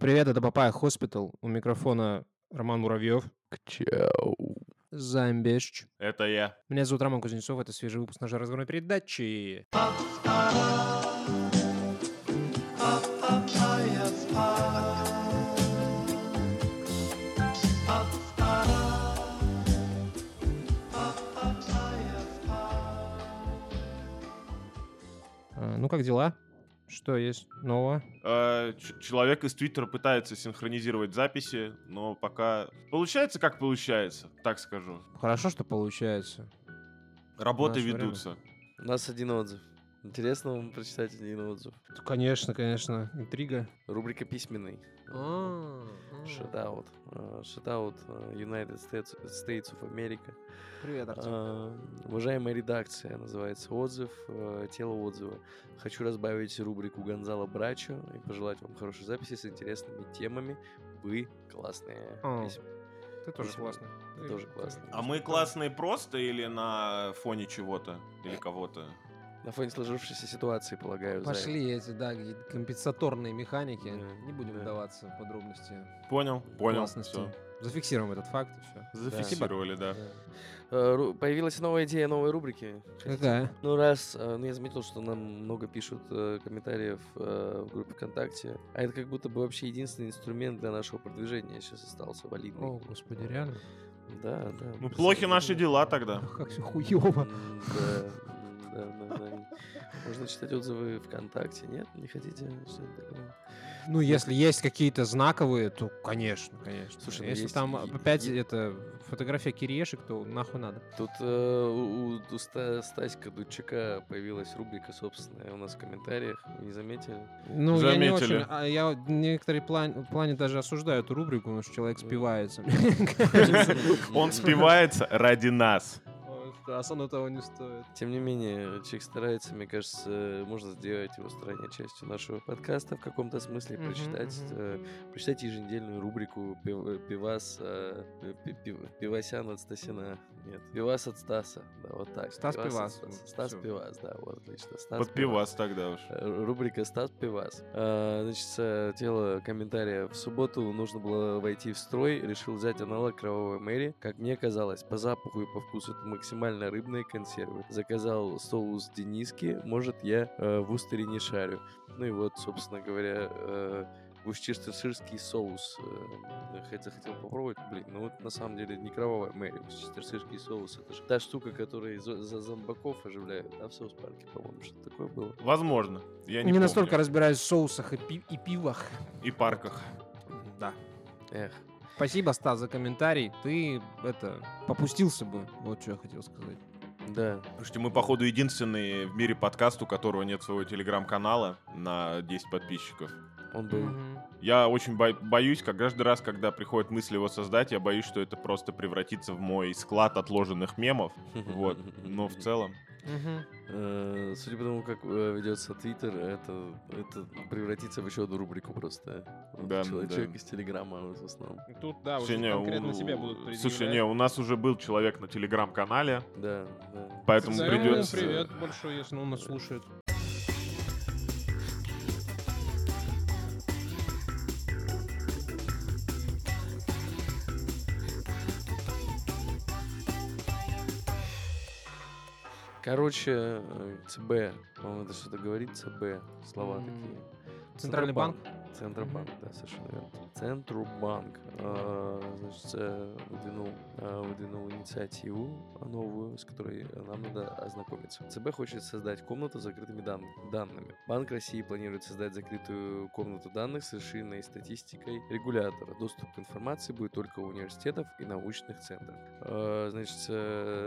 Привет, это Papaya Hospital. У микрофона Роман Муравьев. Чао. Замбещ. Это я. Меня зовут Роман Кузнецов. Это свежий выпуск нашей разговорной передачи. Ну, как дела? Что есть нового? Человек из Твиттера пытается синхронизировать записи, но пока... Получается, как получается, так скажу. Хорошо, что получается. Работы ведутся. У нас один отзыв. Интересно вам прочитать один отзыв? Конечно, конечно. Интрига. Рубрика «Письменный». Шатаут. Шатаут United States of America. Привет, Артур. Уважаемая редакция, называется отзыв, тело отзыва. Хочу разбавить рубрику «Гонзало Брачо» и пожелать вам хорошей записи с интересными темами. Вы классные. Письма. Ты тоже классный. Ты тоже классный. А мы классные просто или на фоне чего-то или кого-то? На фоне сложившейся ситуации, полагаю. Пошли эти, да, компенсаторные механики. Yeah. Не будем вдаваться в подробности. Понял. Все. Зафиксируем этот факт. Все. Зафиксировали, да. Появилась новая идея новой рубрики. Какая? Ну, я заметил, что нам много пишут комментариев в группе ВКонтакте. А это как будто бы вообще единственный инструмент для нашего продвижения сейчас остался валидный. О, господи, реально? Да. Ну, плохи наши дела тогда. Ах, как все хуёво. Да. Можно читать отзывы ВКонтакте, нет? Не хотите? Ну, если есть какие-то знаковые, то, конечно. Слушай, если есть, там опять это фотография Кириешек, то нахуй надо. Тут у Стасика Дудчика появилась рубрика собственная у нас в комментариях. Вы не заметили? Ну, заметили. Я в некотором плане даже осуждаю эту рубрику, потому что человек спивается. Он спивается ради нас. А оно того не стоит. Тем не менее, человек старается, мне кажется, можно сделать его стороне частью нашего подкаста в каком-то смысле, прочитать еженедельную рубрику Пивасян от Стасина. Нет, Пивас от Стаса. Да, вот так. Стас Пивас. Стас Пивас, да, вот отлично. Под Пивас тогда уж. Рубрика Стас Пивас. Значит, тело комментария. В субботу нужно было войти в строй, решил взять аналог Кровавой Мэри. Как мне казалось, по запаху и по вкусу это максимально рыбные консервы. Заказал соус Дениски, может, я в Устере не шарю. Ну и вот, собственно говоря, Вустерширский соус. Хотел попробовать, но вот на самом деле не Кровавая Мэри. Вустерширский соус — это же та штука, которая за зомбаков оживляет, да, в соус-парке, по-моему, что-то такое было. Возможно, я не помню. Настолько разбираюсь в соусах и пивах. И парках. Да. Эх. Спасибо, Стас, за комментарий. Ты, попустился бы. Вот что я хотел сказать. Да. Слушайте, мы, походу, единственный в мире подкаст, у которого нет своего телеграм-канала на 10 подписчиков. Он был. Я очень боюсь, каждый раз, когда приходит мысль его создать, я боюсь, что это просто превратится в мой склад отложенных мемов. Вот. Но в целом... Судя по тому, как ведется Твиттер, это превратится в еще одну рубрику просто. Да, человек из Телеграма в основном. Тут, да, уже конкретно себя будут предъявлять. Слушай, у нас уже был человек на Телеграм-канале. Да. Поэтому придется... Привет большой, если он нас слушает. Короче, ЦБ, по-моему, это что-то говорит, ЦБ, слова такие. Центральный банк? Центробанк, да, совершенно верно. Центробанк, выдвинул инициативу новую, с которой нам надо ознакомиться. ЦБ хочет создать комнату с закрытыми данными. Банк России планирует создать закрытую комнату данных с расширенной статистикой регулятора. Доступ к информации будет только у университетов и научных центров.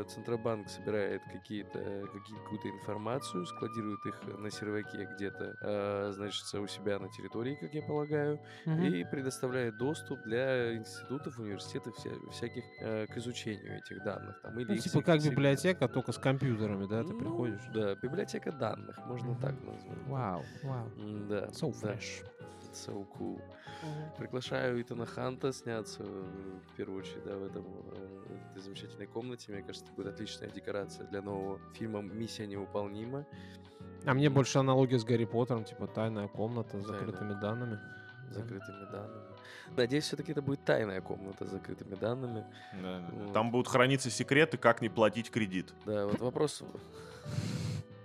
Центробанк собирает какую-то информацию, складирует их на серваке где-то, у себя на территории, как я полагаю, и предоставляет доступ для институтов, университетов всяких к изучению этих данных. Там, или типа как библиотека, только с компьютерами, да, ты приходишь? Да, библиотека данных, можно так назвать. Вау. Да. So fresh. So cool. Приглашаю Итана Ханта сняться, в первую очередь, да, в этой замечательной комнате. Мне кажется, это будет отличная декорация для нового фильма «Миссия невыполнима». А мне больше аналогия с Гарри Поттером, типа тайная комната с закрытыми данными. закрытыми данными. Надеюсь, все-таки это будет тайная комната с закрытыми данными. Да, вот. Там будут храниться секреты, как не платить кредит. Да, вот вопрос...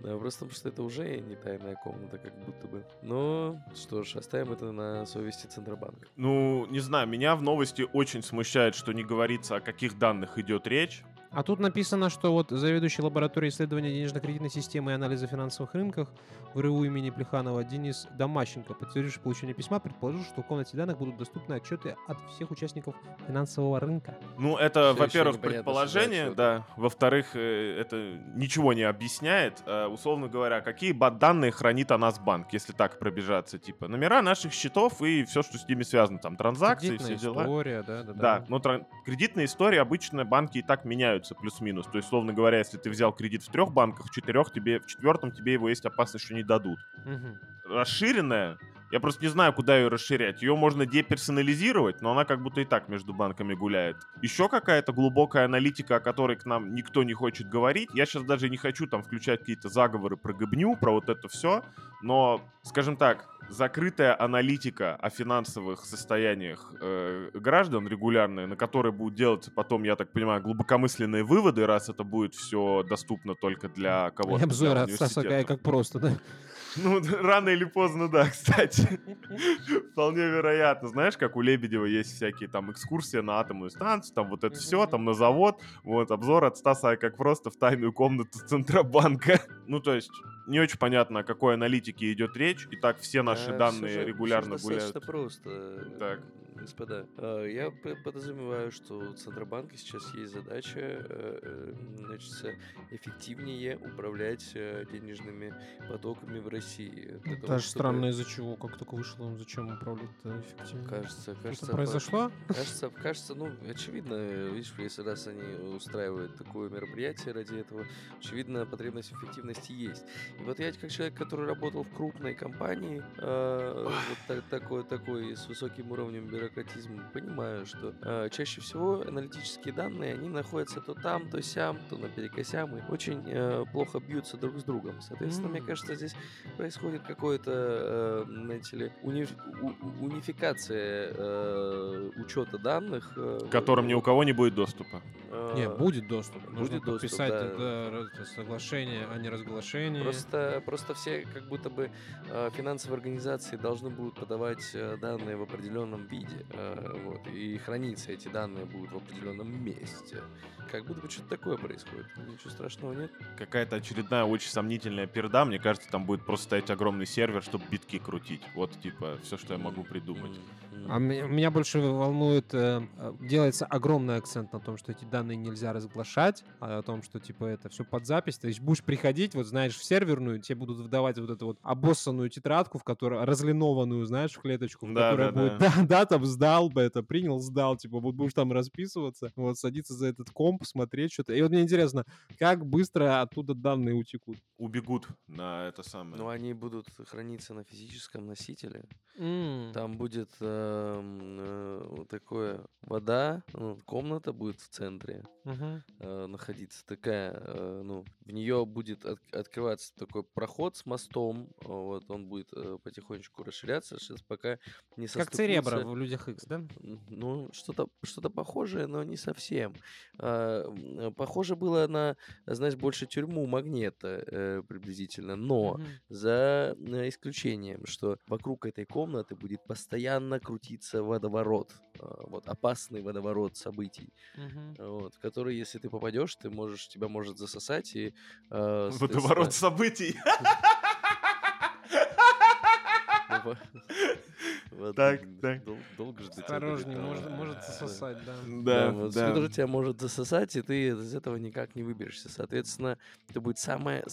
Да, просто потому что это уже не тайная комната, как будто бы. Но, что ж, оставим это на совести Центробанка. Ну, не знаю, меня в новости очень смущает, что не говорится, о каких данных идет речь. А тут написано, что вот заведующий лабораторией исследования денежно-кредитной системы и анализа финансовых рынков в РЭУ имени Плеханова Денис Домащенко, подтвердивший получение письма, предположил, что в комнате данных будут доступны отчеты от всех участников финансового рынка. Ну, это, все во-первых, предположение, да. Во-вторых, это ничего не объясняет. Условно говоря, какие данные хранит о нас банк, если так пробежаться, типа номера наших счетов и все, что с ними связано, там транзакции, кредитная все дела. Кредитная история, да. Но кредитная история обычно банки и так меняют. Плюс-минус. То есть, словно говоря, если ты взял кредит в 3 банках, в 4-м тебе его есть опасность, что не дадут. Угу. Расширенная, я просто не знаю, куда ее расширять. Ее можно деперсонализировать, но она как будто и так между банками гуляет. Еще какая-то глубокая аналитика, о которой к нам никто не хочет говорить. Я сейчас даже не хочу там включать какие-то заговоры про гобню, про вот это все. Но, скажем так, закрытая аналитика о финансовых состояниях граждан регулярная, на которой будут делаться потом, я так понимаю, глубокомысленные выводы, раз это будет все доступно только для кого-то. Обзор от Стаса как просто, да? Ну, рано или поздно, да, кстати. Вполне вероятно. Знаешь, как у Лебедева есть всякие там экскурсии на атомную станцию, там вот это все, там на завод. Вот, обзор от Стаса как просто в тайную комнату Центробанка. Ну, то есть, не очень понятно, о какой аналитике идет речь. И так все наши данные регулярно гуляют. Это просто, так. Господа, я подозреваю, что у Центробанка сейчас есть задача, значит, эффективнее управлять денежными потоками в России. Это того, же чтобы... странно, из-за чего, как только вышло, зачем управлять-то эффективнее? Кажется, это произошло? Кажется, ну, очевидно, видишь, если раз они устраивают такое мероприятие ради этого, очевидно, потребность эффективности есть. И вот я, как человек, который работал в крупной компании, вот такой с высоким уровнем бюрократизма, понимаю, что чаще всего аналитические данные, они находятся то там, то сям, то наперекосям, и очень плохо бьются друг с другом. Соответственно, мне кажется, здесь происходит какое-то, знаете ли, унификация учета данных. К которым ни у кого не будет доступа. Не, будет доступ. Нужно подписать соглашение, а не разглашение. Просто все как будто бы финансовые организации должны будут подавать данные в определенном виде. Вот, и храниться эти данные будут в определенном месте. Как будто бы что-то такое происходит. Ничего страшного нет. Какая-то очередная очень сомнительная перда. Мне кажется, там будет просто стоять огромный сервер, чтобы битки крутить. Вот, типа, все, что я могу придумать. А меня больше волнует, делается огромный акцент на том, что эти данные нельзя разглашать, а о том, что, типа, это все под запись. То есть будешь приходить, вот, знаешь, в серверную, тебе будут выдавать вот эту вот обоссанную тетрадку, в которой, разлинованную, знаешь, в клеточку, в которой будет... Да, там сдал бы это, принял, сдал, типа, вот будешь там расписываться, вот, садиться за этот комп, смотреть что-то. И вот мне интересно, как быстро оттуда данные утекут? Убегут на это самое. Ну, они будут храниться на физическом носителе. Там будет такое, вода, комната будет в центре находиться такая, в нее будет открываться такой проход с мостом, вот, он будет потихонечку расширяться, сейчас пока не состыкуется. Как Церебро в «Людях Икс», да? Ну, что-то похожее, но не совсем. Похоже было на, знаешь, больше тюрьму Магнета приблизительно, но за исключением, что вокруг этой комнаты будет постоянно крутиться водоворот, вот, опасный водоворот событий, вот, в который, если ты попадешь, тебя может засосать и... водоворот событий! Так. Долго ждать. Осторожнее, может засосать, да. Да. Скоро тебя может засосать, и ты из этого никак не выберешься. Соответственно, это будет самое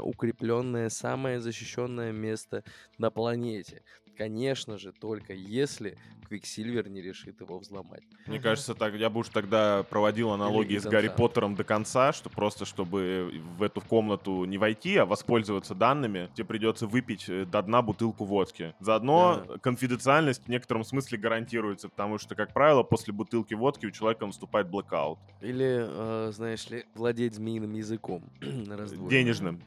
укрепленное, самое защищенное место на планете. Конечно же, только если Квиксильвер не решит его взломать. Мне кажется, так, я бы уж тогда проводил аналогии с Гарри Поттером до конца, что просто, чтобы в эту комнату не войти, а воспользоваться данными, тебе придется выпить до дна бутылку водки. Заодно конфиденциальность в некотором смысле гарантируется, потому что, как правило, после бутылки водки у человека наступает блэкаут. Или, знаешь ли, владеть змеиным языком. Денежным.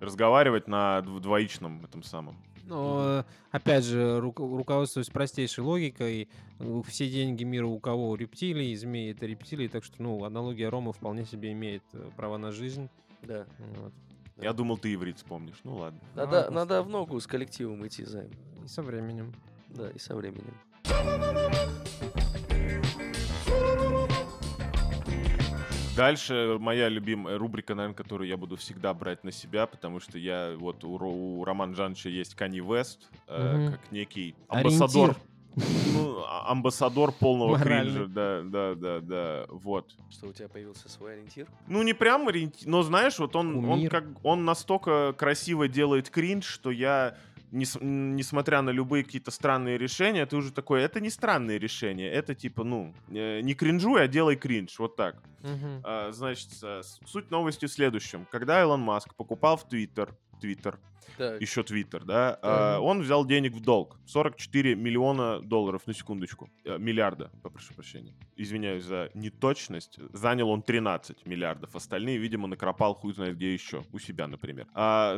Разговаривать на двоичном этом самом. Но, опять же, руководствуясь простейшей логикой, все деньги мира у кого? У рептилий, змеи — это рептилии, так что, ну, аналогия Рома вполне себе имеет право на жизнь. Да. Вот. Я думал, ты иврит вспомнишь. Ну ладно. Надо в ногу с коллективом идти, займ. И со временем. Да, и со временем. Дальше моя любимая рубрика, наверное, которую я буду всегда брать на себя, потому что я вот у Романа Жановича есть Канье Уэст, как некий амбассадор. Ну, амбассадор полного моральный кринжа, да, вот. Что, у тебя появился свой ориентир? Ну, не прям ориентир, но, знаешь, вот он настолько красиво делает кринж, что я, несмотря на любые какие-то странные решения, ты уже такой, это не странные решения, это типа, ну, не кринжуй, а делай кринж, вот так. Значит, суть новости в следующем. Когда Илон Маск покупал в Twitter, он взял денег в долг. 44 миллиона долларов, на секундочку. Миллиарда, прошу прощения. Извиняюсь за неточность. Занял он 13 миллиардов. Остальные, видимо, накропал хуй знает где еще. У себя, например. А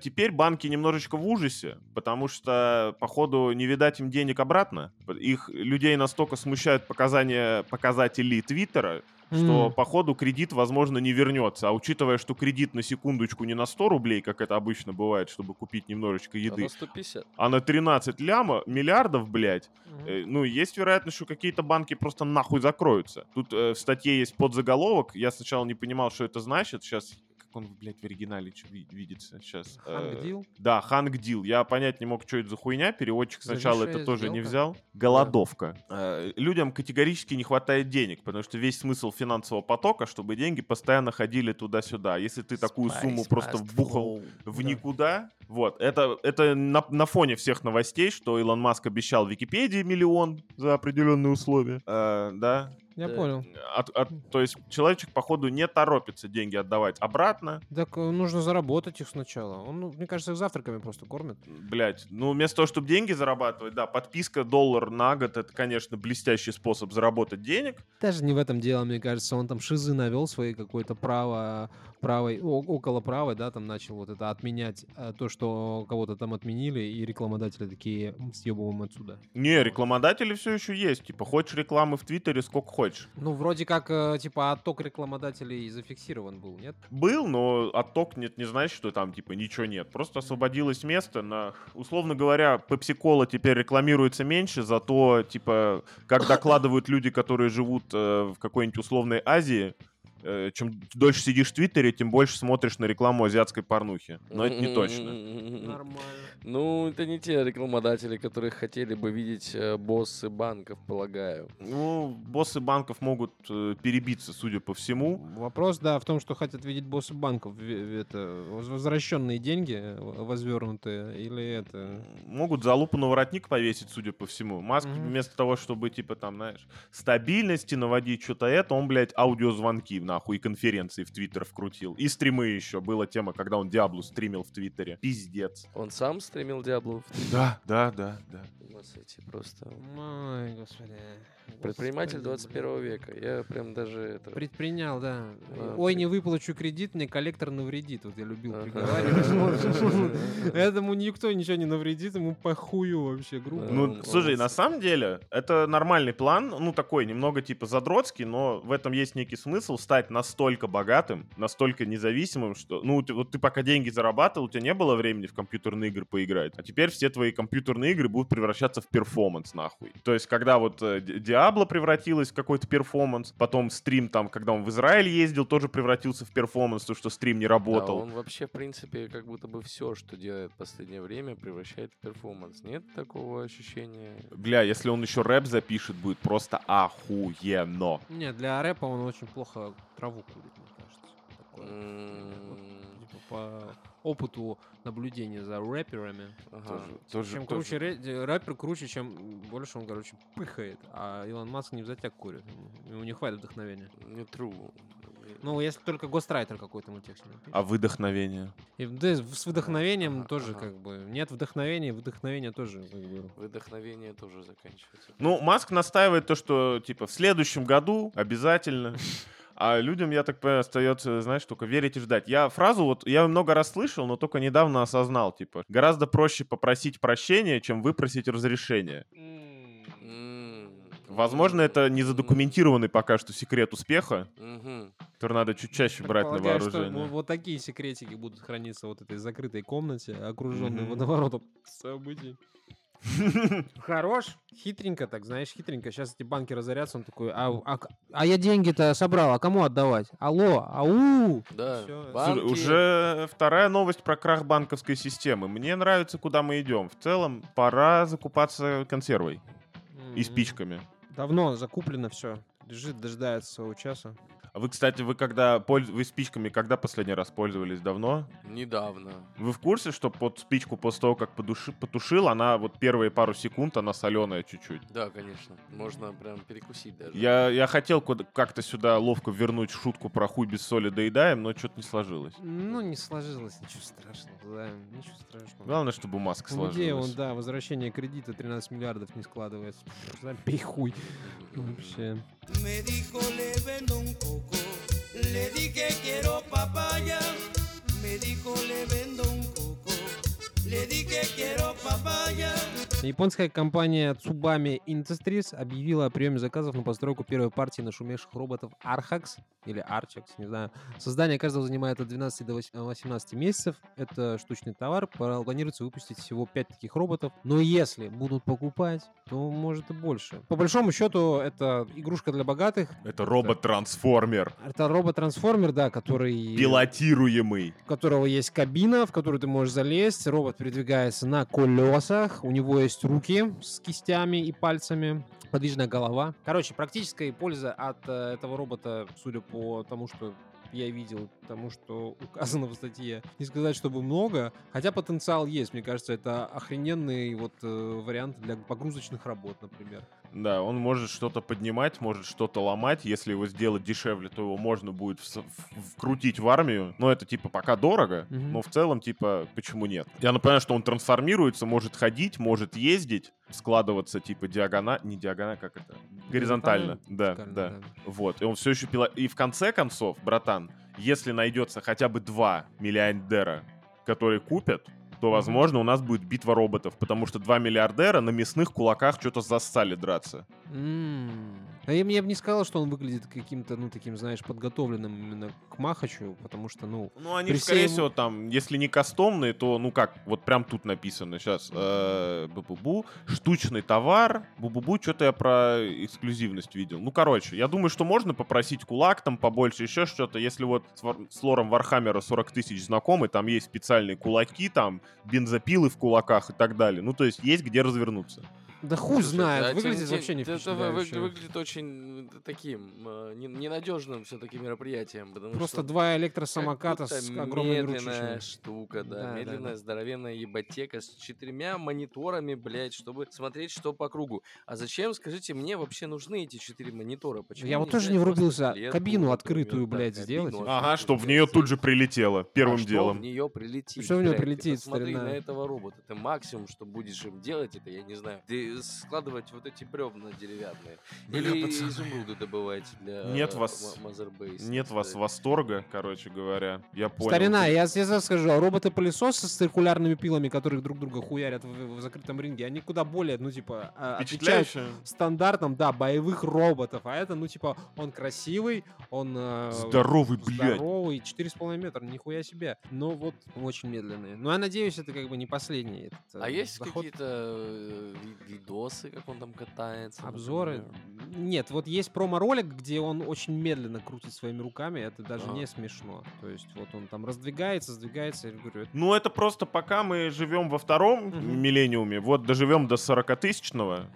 теперь банки немножечко в ужасе, потому что, походу, не видать им денег обратно. Их людей настолько смущают показатели Твиттера, что, походу, кредит, возможно, не вернется. А учитывая, что кредит, на секундочку, не на 100 рублей, как это обычно бывает, чтобы купить немножечко еды, а на 150. А на 13 миллиардов, блядь, ну, есть вероятность, что какие-то банки просто нахуй закроются. Тут в статье есть подзаголовок, я сначала не понимал, что это значит, сейчас... Он, блядь, в оригинале видится сейчас. Хангдил? Да, Хангдил. Я понять не мог, что это за хуйня. Переводчик сначала это тоже сделка не взял. Голодовка. Да. Людям категорически не хватает денег, потому что весь смысл финансового потока, чтобы деньги постоянно ходили туда-сюда. Если ты такую сумму просто вбухал в никуда... Вот, это на фоне всех новостей, что Илон Маск обещал Википедии 1 миллион за определенные условия. Да. Я понял. То есть человечек, походу, не торопится деньги отдавать обратно. Так нужно заработать их сначала. Он, мне кажется, их завтраками просто кормит. Блять, ну вместо того, чтобы деньги зарабатывать, да, подписка доллар на год — это, конечно, блестящий способ заработать денег. Даже не в этом дело, мне кажется. Он там шизы навел свои какое-то около правой, да, там начал вот это отменять то, что кого-то там отменили, и рекламодатели такие, съебываем отсюда. Не, рекламодатели все еще есть. Типа, хочешь рекламы в Твиттере, сколько хочешь. Ну, вроде как, типа, отток рекламодателей зафиксирован был, нет? Был, но отток нет, не значит, что там, типа, ничего нет. Просто освободилось место на... Условно говоря, Пепси-Кола теперь рекламируется меньше, зато, типа, как докладывают люди, которые живут в какой-нибудь условной Азии, чем дольше сидишь в Твиттере, тем больше смотришь на рекламу азиатской порнухи. Но это не точно. Нормально. Ну, это не те рекламодатели, которые хотели бы видеть боссы банков, полагаю. Ну, боссы банков могут перебиться, судя по всему. Вопрос, да, в том, что хотят видеть боссы банков. Это возвращенные деньги, возвернутые, или это... Могут залупу на воротник повесить, судя по всему. Маск вместо того, чтобы, типа, там, знаешь, стабильности наводить, что-то это, он, блядь, аудиозвонки нахуй, и конференции в Твиттер вкрутил. И стримы еще. Была тема, когда он Диаблу стримил в Твиттере. Пиздец. Он сам стримил Диаблу? Да. Просто... Ой, господи. Предприниматель 21 века. Я прям даже... Это... Предпринял, да. Ой, не выплачу кредит, мне коллектор навредит. Вот я любил приговаривать. Этому никто ничего не навредит, ему похую вообще грубо. Ну, слушай, на самом деле, это нормальный план, ну, такой, немного типа задротский, но в этом есть некий смысл — стать настолько богатым, настолько независимым, что... Ну, вот ты пока деньги зарабатывал, у тебя не было времени в компьютерные игры поиграть, а теперь все твои компьютерные игры будут превращаться в перформанс, нахуй. То есть, когда вот Диабло превратилась в какой-то перформанс, потом стрим там, когда он в Израиль ездил, тоже превратился в перформанс, то что стрим не работал. Да, он вообще, в принципе, как будто бы все, что делает в последнее время, превращает в перформанс. Нет такого ощущения? Бля, если он еще рэп запишет, будет просто охуенно. Нет, для рэпа он очень плохо траву курит, мне кажется. По опыту наблюдения за рэперами. Чем круче рэпер, круче, чем больше он, короче, пыхает. А Илон Маск не в затяг курит. Ему не хватит вдохновения. Не тру. Ну, если только гострайтер какой-то ему текст напишет. А вдохновение? Да, с вдохновением тоже как бы. Нет вдохновения, вдохновение тоже. Вдохновение тоже заканчивается. Ну, Маск настаивает то, что типа в следующем году обязательно... А людям, я так понимаю, остается, знаешь, только верить и ждать. Я фразу, вот я много раз слышал, но только недавно осознал, типа, гораздо проще попросить прощения, чем выпросить разрешение. Возможно, это не задокументированный пока что секрет успеха, который надо чуть чаще брать на вооружение. Что, вот такие секретики будут храниться вот в этой закрытой комнате, окруженной водоворотом событий. Хорош, хитренько так, знаешь, хитренько. Сейчас эти банки разорятся, он такой, а я деньги-то собрал, а кому отдавать? Алло, ау! Да, банки... Уже вторая новость про крах банковской системы. Мне нравится, куда мы идем. В целом, пора закупаться консервой и спичками. Давно закуплено все, лежит, дожидается своего часа. А вы, кстати, вы спичками когда последний раз пользовались? Давно? Недавно. Вы в курсе, что под спичку после того, как потушил, она вот первые пару секунд, она соленая чуть-чуть? Да, конечно. Можно прям перекусить даже. Я хотел как-то сюда ловко вернуть шутку про хуй без соли доедаем, но что-то не сложилось. Не сложилось, ничего страшного. Да, ничего страшного. Главное, чтобы маска сложилась. Где он, да, возвращение кредита 13 миллиардов не складывается. Забей хуй. Вообще... Me dijo le vendo un coco, le di que quiero papaya. Me dijo le vendo un coco, le di que quiero papaya. Японская компания Tsubami Industries объявила о приеме заказов на постройку первой партии нашумевших роботов Archax или Archax, не знаю. Создание каждого занимает от 12 до 18 месяцев. Это штучный товар. Планируется выпустить всего 5 таких роботов. Но если будут покупать, то может и больше. По большому счету, это игрушка для богатых. Это робот-трансформер. Это робот-трансформер, да, который... Пилотируемый. У которого есть кабина, в которую ты можешь залезть. Робот передвигается на колесах. У него есть руки с кистями и пальцами, подвижная голова. Короче, практическая польза от этого робота, судя по тому, что я видел, тому, что указано в статье, не сказать, чтобы много, хотя потенциал есть. Мне кажется, это охрененный вот вариант для погрузочных работ, например. Да, он может что-то поднимать, может что-то ломать. Если его сделать дешевле, то его можно будет вкрутить в армию. Но это, типа, пока дорого, но в целом, типа, почему нет? Я напоминаю, что он трансформируется, может ходить, может ездить, складываться, типа, горизонтально. Да. Вот, и он все еще пилот. И в конце концов, братан, если найдется хотя бы 2 миллиардера, которые купят, то, возможно, у нас будет битва роботов, потому что 2 миллиардера на мясных кулаках что-то зассали драться. А я бы не сказал, что он выглядит каким-то, таким, знаешь, подготовленным именно к махачу, потому что, они, скорее всего, там, если не кастомные, то, вот прям тут написано сейчас, штучный товар, что-то я про эксклюзивность видел. Я думаю, что можно попросить кулак там побольше, еще что-то, если вот с лором Вархаммера 40 тысяч знакомы, там есть специальные кулаки, там, бензопилы в кулаках и так далее. То есть где развернуться. Да хуй знает, выглядит вообще не впечатляюще. Это выглядит очень таким ненадежным все-таки мероприятием. Просто 2 электросамоката с огромными ручищами. Медленная штука, да. Медленная здоровенная ебатека с 4 мониторами, блядь, чтобы смотреть, что по кругу. А зачем, скажите, мне вообще нужны эти 4 монитора? Почему я вот тоже не врубился. Кабину открытую, блядь, сделать. Ага, чтобы в нее тут же прилетело, первым делом. Что в нее прилетит, старина? Смотри на этого робота. Это максимум, что будешь им делать, это я не знаю. Складывать вот эти бревна деревянные. Или изумруды добывать для Mother Base. Нет вас восторга, короче говоря. Я понял. Старина, я скажу, роботы-пылесосы с циркулярными пилами, которые друг друга хуярят в закрытом ринге, они куда более, отвечают стандартам, да, боевых роботов. А это, он красивый, он здоровый, 4,5 метра, нихуя себе. Но вот очень медленные. Но я надеюсь, это не последний заход. А есть какие-то... видосы, как он там катается. Обзоры. Например. Нет, вот есть промо-ролик, где он очень медленно крутит своими руками, это даже не смешно. То есть вот он там раздвигается, сдвигается. Я говорю, это просто пока мы живем во втором миллениуме, вот доживем до 40-тысячного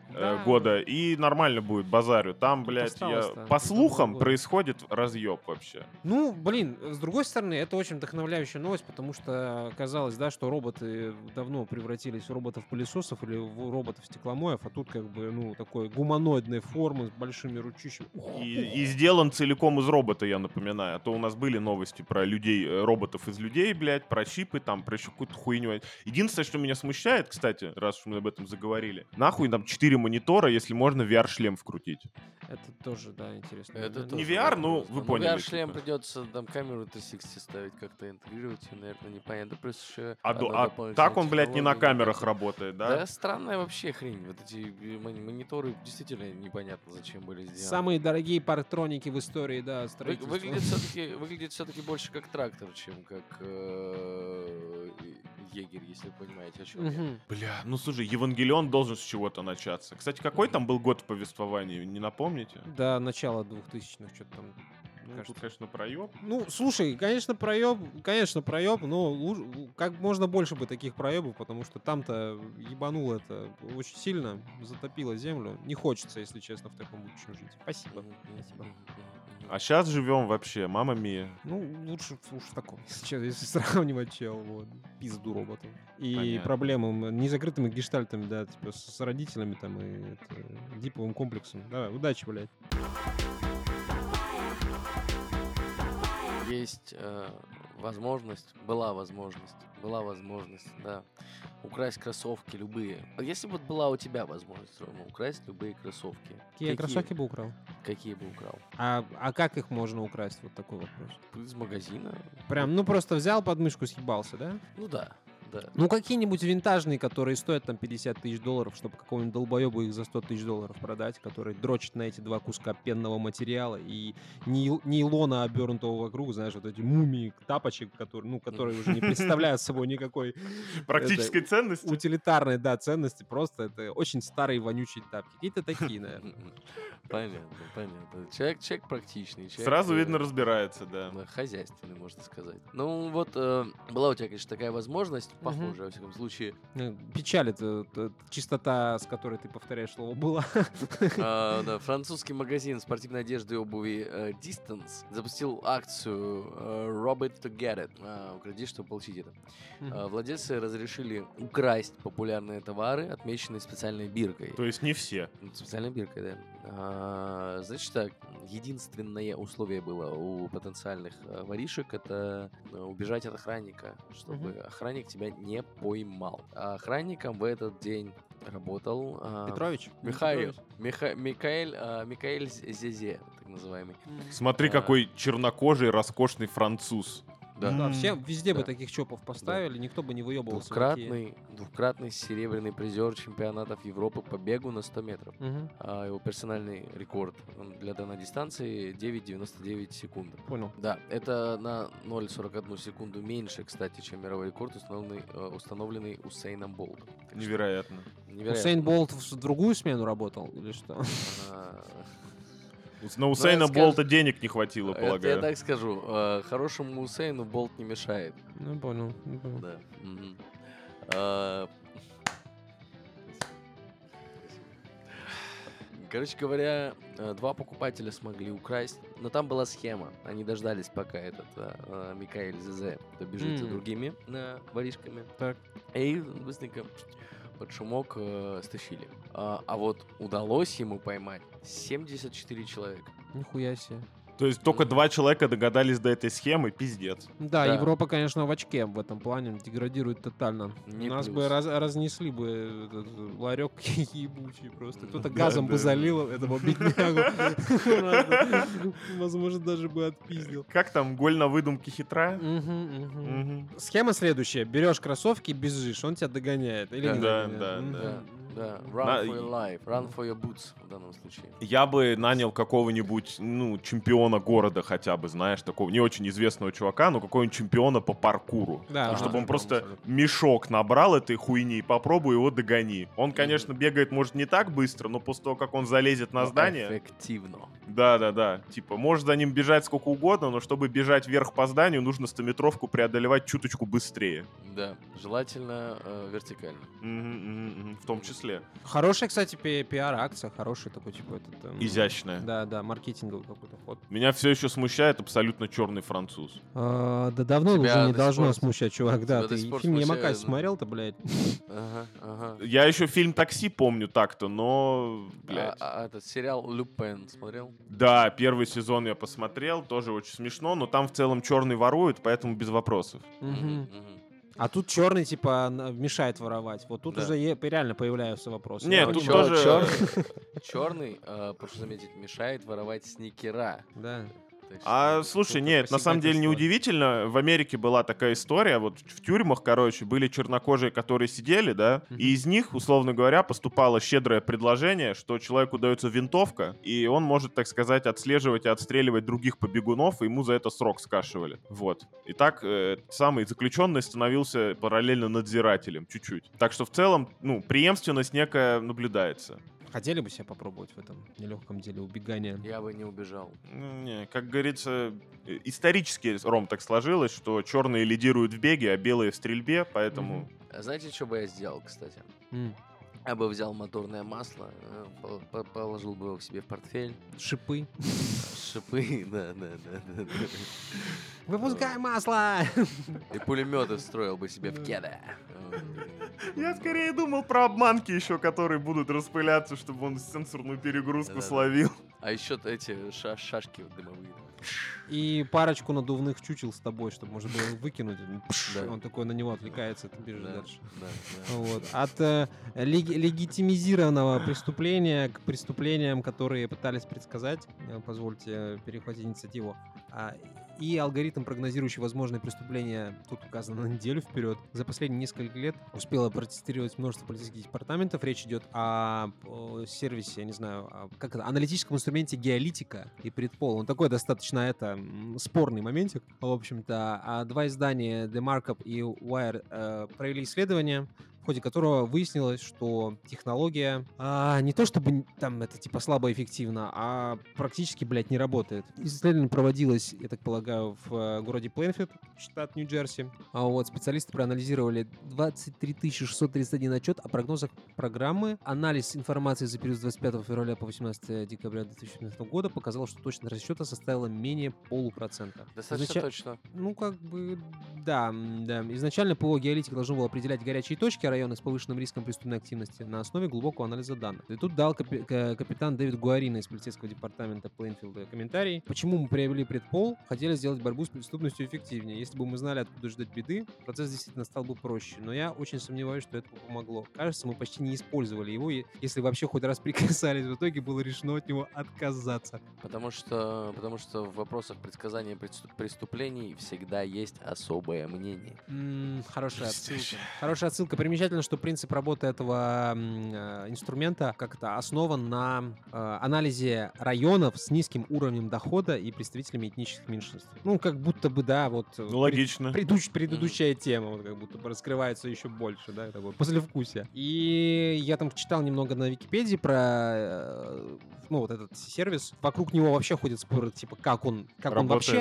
года, и нормально будет базарю. Там, блядь, по слухам происходит разъеб вообще. С другой стороны, это очень вдохновляющая новость, потому что казалось, да, что роботы давно превратились в роботов-пылесосов или в роботов-стекломоев, а тут такой гуманоидной формы сделан с большими ручищами. И сделан целиком из робота, я напоминаю. А то у нас были новости про людей, роботов из людей, блядь, про чипы, там, про еще какую-то хуйню. Единственное, что меня смущает, кстати, раз уж мы об этом заговорили, нахуй там 4 монитора, если можно VR-шлем вкрутить. Это тоже, да, интересно. Это не тоже VR, но вы поняли. VR-шлем типа. Придется там камеру 360 ставить, как-то интегрировать, наверное, непонятно. Плюс еще... А так он, блядь, не на камерах работает, да? Да, странная вообще хрень. Вот эти мониторы действительно непонятно, зачем были сделаны. Самые дорогие партроники в истории, да, строительства. Выглядит все-таки больше как трактор, чем как егерь, если вы понимаете, о чем я. Бля, ну слушай, Евангелион должен с чего-то начаться. Кстати, какой там был год в повествовании, не напомните? Да, начало 2000-х, что-то там... Ну, тут, конечно, проеб. Ну, слушай, конечно, проеб, но как можно больше бы таких проебов, потому что там-то ебануло это очень сильно, затопило землю. Не хочется, если честно, в таком будущем жить. Спасибо. Спасибо. А сейчас живем вообще, мама мия. Ну, лучше уж в таком, если сравнивать, чел, вот, пизду роботов. И понятно. Проблемам, незакрытыми гештальтами, да, типа с родителями там и это, диповым комплексом. Давай, удачи, блядь. Есть возможность, да, украсть кроссовки любые. Если бы вот была у тебя возможность, Рома, украсть любые кроссовки. Какие кроссовки бы украл? Какие бы украл? А как их можно украсть? Вот такой вопрос. Из магазина. Прям, ну просто взял подмышку, съебался, да? Ну да. Да. Ну, какие-нибудь винтажные, которые стоят там 50 тысяч долларов, чтобы какому-нибудь долбоебу их за 100 тысяч долларов продать, который дрочит на эти два куска пенного материала и нейлона, обернутого вокруг, знаешь, вот эти мумии тапочек, которые уже не представляют собой никакой... Практической ценности? Утилитарной, да, ценности. Просто это очень старые вонючие тапки. Какие-то такие, наверное. Понятно. Человек практичный. Сразу, видно, разбирается, да. Хозяйственный, можно сказать. Ну, вот была у тебя, конечно, такая возможность. Похоже, во всяком случае. Печаль — это чистота, с которой ты повторяешь слово «было». Да, французский магазин спортивной одежды и обуви Distance запустил акцию «Rob it to get it». Укради, чтобы получить это. Владельцы разрешили украсть популярные товары, отмеченные специальной биркой. То есть не все. Специальной биркой, да. Значит так, единственное условие было у потенциальных воришек — это убежать от охранника, чтобы охранник тебя не поймал. А охранником в этот день работал... Петрович? Михаэль Зезе, так называемый. Смотри, какой чернокожий, роскошный француз. Да, все везде бы таких чопов поставили, никто бы не выебывался. Двукратный серебряный призер чемпионатов Европы по бегу на 100 метров. Его персональный рекорд для данной дистанции 9,99 секунд. Понял. Да, это на 0,41 секунду меньше, кстати, чем мировой рекорд, установленный Усейном Болтом. Невероятно. Усейн Болт в другую смену работал или что? На Усейна Болта денег не хватило, полагаю. Я так скажу. Хорошему Усейну Болт не мешает. Ну, понял. Да. Короче говоря, два покупателя смогли украсть, но там была схема. Они дождались, пока этот Михаэль Зезе добежит за другими воришками. Так. И быстренько... под шумок стащили. А вот удалось ему поймать 74 человека. Нихуя себе. То есть только 2 человека догадались до этой схемы, пиздец. Да, Европа, конечно, в очке в этом плане, деградирует тотально. Нас бы разнесли бы этот ларек ебучий просто. Кто-то газом бы залил этого беднягу. Возможно, даже бы отпиздил. Как там, голь на выдумке хитра? Схема следующая. Берешь кроссовки и бежишь, он тебя догоняет. Или не догоняет. Да, run for your life, run for your boots в данном случае. Я бы нанял какого-нибудь, чемпиона города хотя бы, знаешь, такого не очень известного чувака, но какого-нибудь чемпиона по паркуру. Да, чтобы он просто мешок набрал этой хуйни и попробуй его догони. Он, конечно, бегает, может, не так быстро, но после того, как он залезет на здание... Эффективно. Да. Типа, можешь за ним бежать сколько угодно, но чтобы бежать вверх по зданию, нужно 100-метровку преодолевать чуточку быстрее. Да, желательно вертикально. В том числе. смысле. Хорошая, кстати, пиар-акция, хорошая такой, типа, этот... Изящная. Да, маркетинговый какой-то ход. Меня все еще смущает абсолютно черный француз. Да давно уже не должно смущать, чувак, да. Ты фильм «Ямакай» смотрел-то, блядь? Я еще фильм «Такси» помню так-то, но... А этот сериал «Люпен» смотрел? Да, первый сезон я посмотрел, тоже очень смешно, но там в целом черный ворует, поэтому без вопросов. А тут черный, типа, мешает воровать. Вот тут уже реально появляются вопросы. Нет, тут тоже... Черный, прошу заметить, мешает воровать сникера. Да. А, слушай, нет, на самом деле неудивительно. В Америке была такая история. Вот в тюрьмах, короче, были чернокожие, которые сидели, да, и из них, условно говоря, поступало щедрое предложение, что человеку дается винтовка, и он может, так сказать, отслеживать и отстреливать других побегунов, и ему за это срок скашивали. Вот. И так самый заключенный становился параллельно надзирателем чуть-чуть. Так что в целом, ну, преемственность некая наблюдается. Хотели бы себя попробовать в этом нелегком деле убегания? Я бы не убежал. Не, как говорится, исторически, Ром, так сложилось, что черные лидируют в беге, а белые в стрельбе, поэтому... А знаете, что бы я сделал, кстати? Я бы взял моторное масло, положил бы его к себе в портфель. Шипы. Шипы, да. Выпускай масло! И пулеметы встроил бы себе в кеды. Я скорее думал про обманки еще, которые будут распыляться, чтобы он сенсорную перегрузку словил. А еще эти шашки дымовые. И парочку надувных чучел с тобой, чтобы можно было выкинуть. Он такой на него отвлекается, ты бежишь дальше. От легитимизированного преступления к преступлениям, которые пытались предсказать, позвольте перехватить инициативу. И алгоритм, прогнозирующий возможные преступления, тут указано на неделю вперед, за последние несколько лет успело протестировать множество полицейских департаментов. Речь идет о сервисе, я не знаю, как это, аналитическом инструменте Geolitika и предпол. Он такой достаточно спорный моментик. В общем-то, два издания The Markup и Wired провели исследование, в ходе которого выяснилось, что технология не то чтобы там это типа слабо эффективно, а практически, блядь, не работает. Исследование проводилось, я так полагаю, в городе Плейнфилд, штат Нью-Джерси. А вот специалисты проанализировали 23 631 отчет о прогнозах программы. Анализ информации за период с 25 февраля по 18 декабря 2017 года показал, что точность расчета составила менее 0,5%. Достаточно точно. Ну, как бы, да. Изначально ПО «Geolitika» должно было определять горячие точки района с повышенным риском преступной активности на основе глубокого анализа данных. И тут дал капитан Дэвид Гуарина из полицейского департамента Плейнфилда комментарий. Почему мы приобрели предпол? Хотели сделать борьбу с преступностью эффективнее. Если бы мы знали, откуда ждать беды, процесс действительно стал бы проще. Но я очень сомневаюсь, что это помогло. Кажется, мы почти не использовали его, и если вообще хоть раз прикасались, в итоге было решено от него отказаться. Потому что в вопросах предсказания преступлений всегда есть особое мнение. Хорошая отсылка. Хорошая отсылка. Примечательно, что принцип работы этого инструмента как-то основан на анализе районов с низким уровнем дохода и представителями этнических меньшинств. Ну, как будто бы, да, вот... Ну, логично. Предыдущая тема, вот, как будто бы раскрывается еще больше, да, такое послевкусие. И я там читал немного на Википедии про... вот этот сервис, вокруг него вообще ходят споры, типа, как он вообще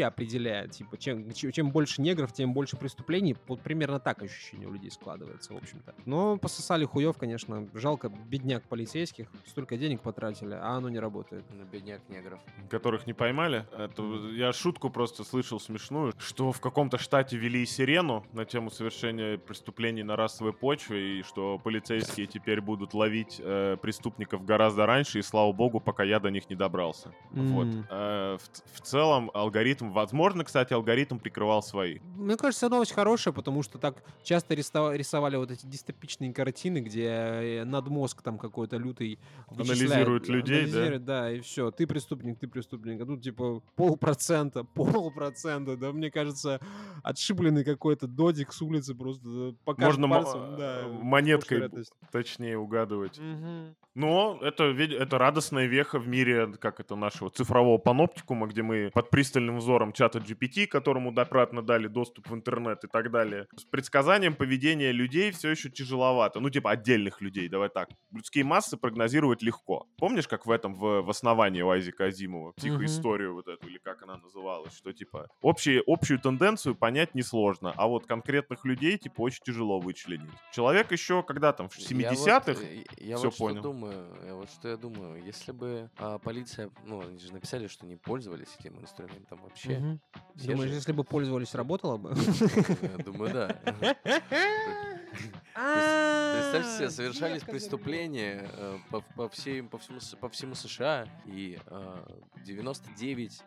определяет, типа, чем больше негров, тем больше преступлений, вот примерно так ощущение у людей складывается, в общем-то. Но пососали хуев, конечно, жалко, бедняк полицейских, столько денег потратили, а оно не работает. На бедняк негров. Которых не поймали, это, я шутку просто слышал смешную, что в каком-то штате вели сирену на тему совершения преступлений на расовой почве, и что полицейские теперь будут ловить преступников гораздо раньше, и слава богу, пока я до них не добрался. Вот. В целом алгоритм, возможно, кстати, алгоритм прикрывал свои. Мне кажется, новость хорошая, потому что так часто рисовали вот эти дистопичные картины, где надмозг там какой-то лютый анализирует людей, да, и все. Ты преступник. А тут типа 0,5%, да, мне кажется, отшибленный какой-то додик с улицы просто покажет пальцем. Можно монеткой, точнее, угадывать. Но это, видишь, это радостная веха в мире, как это, нашего цифрового паноптикума, где мы под пристальным взором чата GPT, которому допратно дали доступ в интернет и так далее, с предсказанием поведения людей все еще тяжеловато. Ну, типа отдельных людей, давай так. Людские массы прогнозировать легко. Помнишь, как в этом, в «Основании» у Айзека Азимова, психоисторию вот эту, или как она называлась, что, типа, общую тенденцию понять несложно, а вот конкретных людей, типа, очень тяжело вычленить. Человек еще, когда там, в 70-х, я думаю, если бы полиция, ну, они же написали, что не пользовались этим инструментом вообще. Думаешь, если бы пользовались, работало бы? Думаю, да. Представьте себе, совершались преступления по всему США, и 99,5%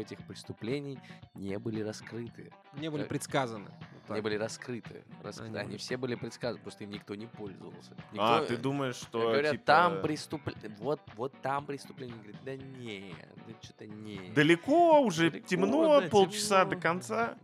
этих преступлений не были раскрыты. Не были предсказаны. Не были раскрыты. Они все были предсказаны, просто им никто не пользовался. А, ты думаешь, что... Говорят, там преступление... Вот там преступление. Говорит, да не, да что-то не. Далеко уже, темно, полчаса до конца.